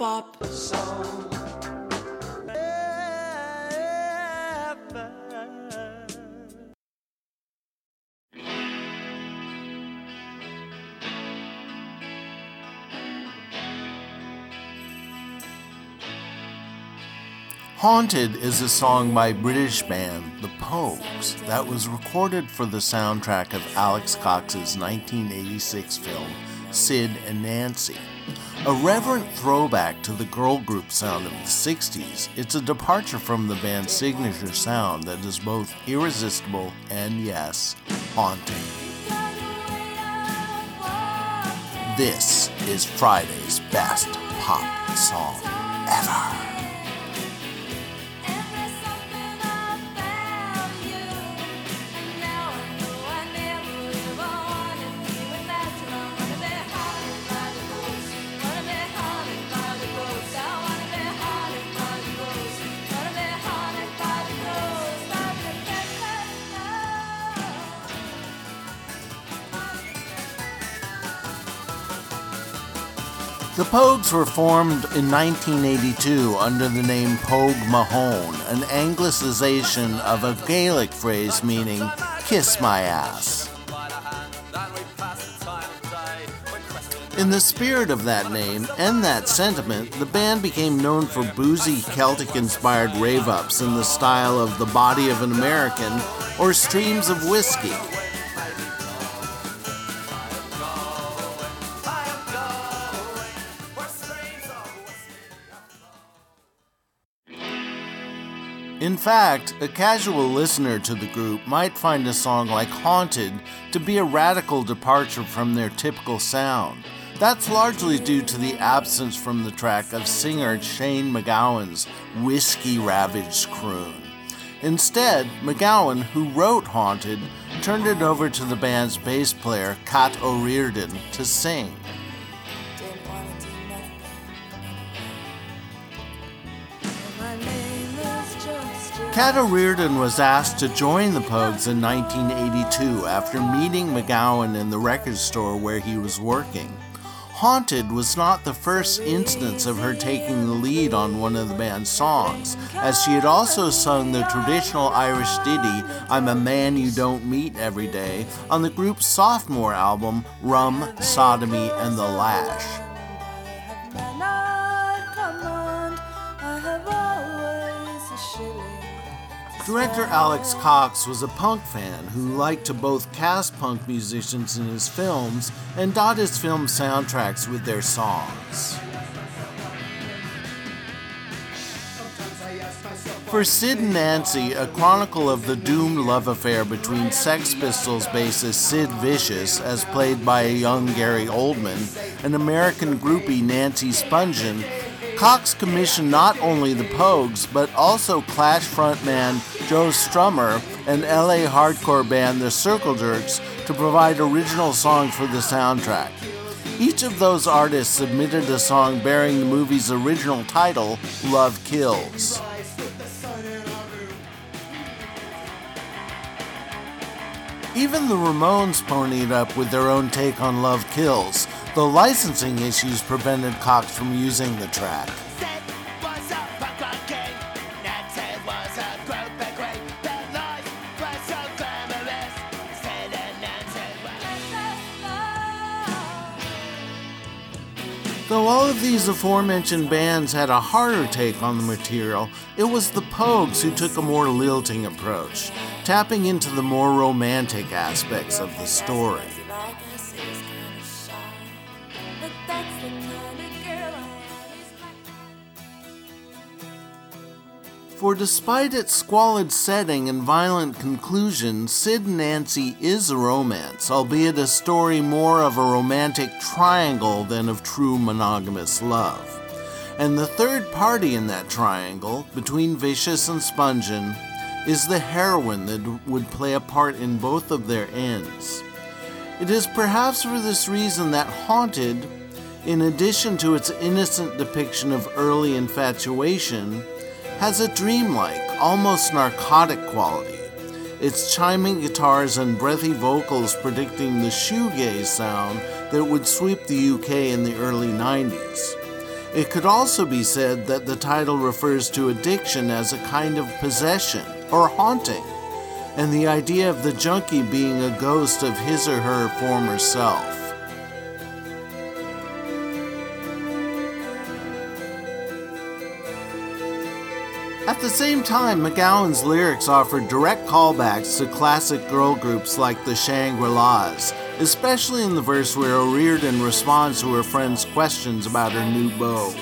pop song. Haunted is a song by British band The Pogues that was recorded for the soundtrack of Alex Cox's 1986 film Sid and Nancy. A reverent throwback to the girl group sound of the 60s, it's a departure from the band's signature sound that is both irresistible and, yes, haunting. This is Friday's best pop song ever. The Pogues were formed in 1982 under the name Pogue Mahone, an anglicization of a Gaelic phrase meaning kiss my ass. In the spirit of that name and that sentiment, the band became known for boozy Celtic-inspired rave-ups in the style of The Body of an American or Streams of Whiskey. In fact, a casual listener to the group might find a song like Haunted to be a radical departure from their typical sound. That's largely due to the absence from the track of singer Shane McGowan's whiskey-ravaged croon. Instead, McGowan, who wrote Haunted, turned it over to the band's bass player, Cait O'Riordan, to sing. Cait O'Riordan was asked to join the Pogues in 1982 after meeting McGowan in the record store where he was working. Haunted was not the first instance of her taking the lead on one of the band's songs, as she had also sung the traditional Irish ditty, I'm a Man You Don't Meet Every Day, on the group's sophomore album, Rum, Sodomy, and the Lash. Director Alex Cox was a punk fan who liked to both cast punk musicians in his films and dot his film soundtracks with their songs. For Sid and Nancy, a chronicle of the doomed love affair between Sex Pistols bassist Sid Vicious, as played by a young Gary Oldman, and American groupie Nancy Spungen, Cox commissioned not only the Pogues, but also Clash frontman Joe Strummer and LA hardcore band The Circle Jerks to provide original songs for the soundtrack. Each of those artists submitted a song bearing the movie's original title, Love Kills. Even the Ramones ponied up with their own take on Love Kills, though licensing issues prevented Cox from using the track. Though all of these aforementioned bands had a harder take on the material, it was the Pogues who took a more lilting approach, tapping into the more romantic aspects of the story. For despite its squalid setting and violent conclusion, Sid and Nancy is a romance, albeit a story more of a romantic triangle than of true monogamous love. And the third party in that triangle, between Vicious and Spungen, is the heroine that would play a part in both of their ends. It is perhaps for this reason that Haunted, in addition to its innocent depiction of early infatuation, has a dreamlike, almost narcotic quality. Its chiming guitars and breathy vocals predicting the shoegaze sound that would sweep the UK in the early 90s. It could also be said that the title refers to addiction as a kind of possession or haunting, and the idea of the junkie being a ghost of his or her former self. At the same time, McGowan's lyrics offered direct callbacks to classic girl groups like the Shangri-Las, especially in the verse where O'Riordan responds to her friend's questions about her new beau.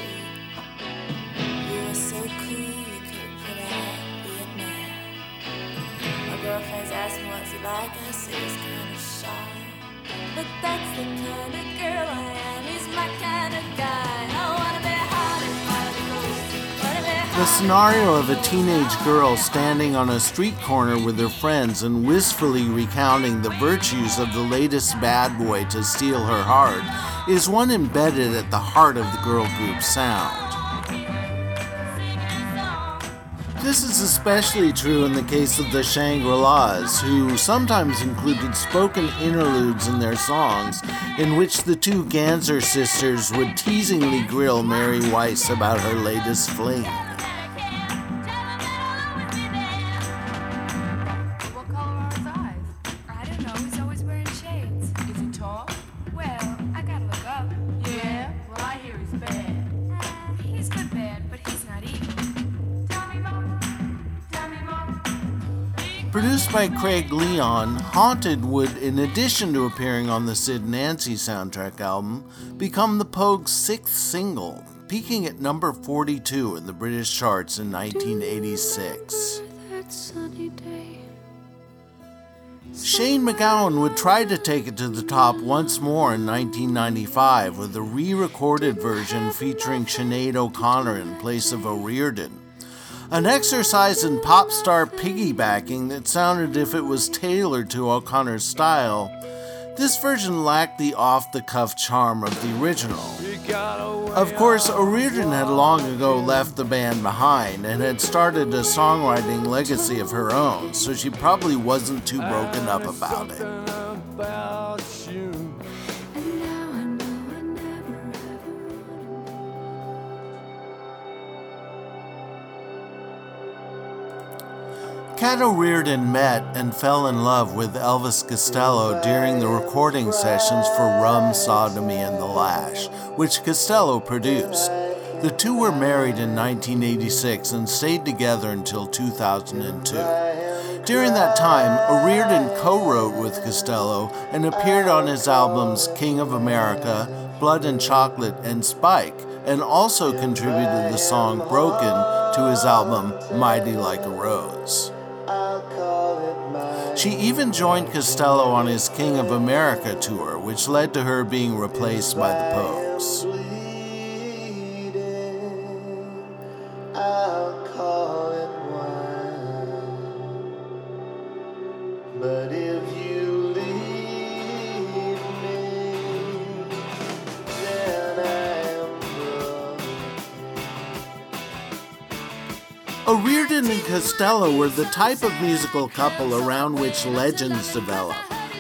The scenario of a teenage girl standing on a street corner with her friends and wistfully recounting the virtues of the latest bad boy to steal her heart is one embedded at the heart of the girl group sound. This is especially true in the case of the Shangri-Las, who sometimes included spoken interludes in their songs in which the two Ganser sisters would teasingly grill Mary Weiss about her latest fling. Produced by Craig Leon, Haunted would, in addition to appearing on the Sid and Nancy soundtrack album, become the Pogues' sixth single, peaking at number 42 in the British charts in 1986. Shane McGowan would try to take it to the top once more in 1995 with a re-recorded version featuring Sinead O'Connor in place of O'Riordan. An exercise in pop star piggybacking that sounded if it was tailored to O'Connor's style, this version lacked the off-the-cuff charm of the original. Of course, O'Riordan had long ago left the band behind and had started a songwriting legacy of her own, so she probably wasn't too broken up about it. Cait O'Riordan met and fell in love with Elvis Costello during the recording sessions for Rum, Sodomy, and the Lash, which Costello produced. The two were married in 1986 and stayed together until 2002. During that time, O'Riordan co-wrote with Costello and appeared on his albums King of America, Blood and Chocolate, and Spike, and also contributed the song Broken to his album Mighty Like a Rose. She even joined Costello on his King of America tour, which led to her being replaced by the Pogues. O'Riordan and Costello were the type of musical couple around which legends develop.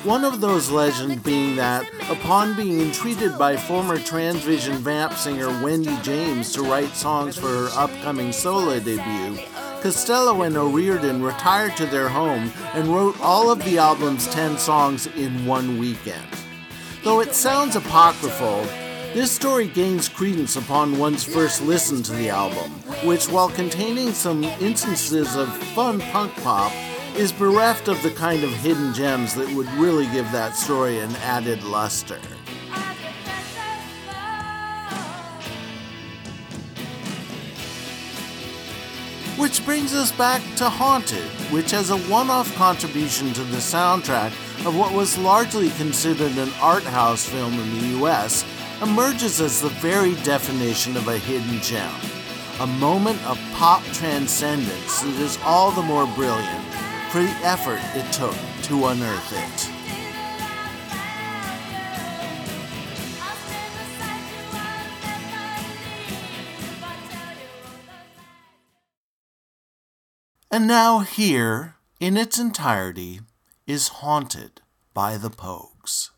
One of those legends being that, upon being entreated by former Transvision vamp singer Wendy James to write songs for her upcoming solo debut, Costello and O'Riordan retired to their home and wrote all of the album's 10 songs in one weekend. Though it sounds apocryphal, this story gains credence upon one's first listen to the album, which, while containing some instances of fun punk pop, is bereft of the kind of hidden gems that would really give that story an added luster. Which brings us back to Haunted, which has a one-off contribution to the soundtrack of what was largely considered an art house film in the US, emerges as the very definition of a hidden gem, a moment of pop transcendence that is all the more brilliant for the effort it took to unearth it. And now here, in its entirety, is Haunted by the Pogues.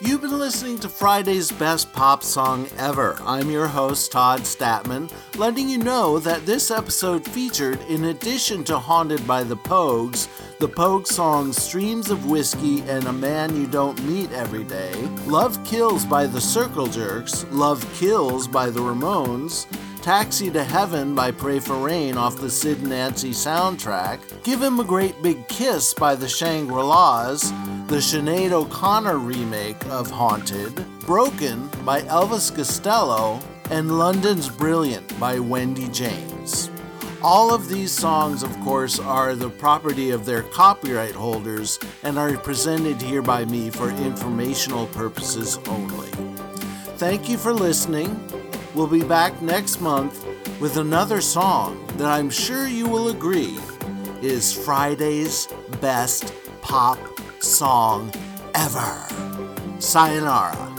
You've been listening to Friday's Best Pop Song Ever. I'm your host, Todd Statman, letting you know that this episode featured, in addition to Haunted by the Pogue songs Streams of Whiskey and A Man You Don't Meet Every Day, Love Kills by the Circle Jerks, Love Kills by the Ramones, Taxi to Heaven by Pray for Rain off the Sid and Nancy soundtrack, Give Him a Great Big Kiss by the Shangri-Las, the Sinead O'Connor remake of Haunted, Broken by Elvis Costello, and London's Brilliant by Wendy James. All of these songs, of course, are the property of their copyright holders and are presented here by me for informational purposes only. Thank you for listening. We'll be back next month with another song that I'm sure you will agree is Friday's best pop song ever. Sayonara.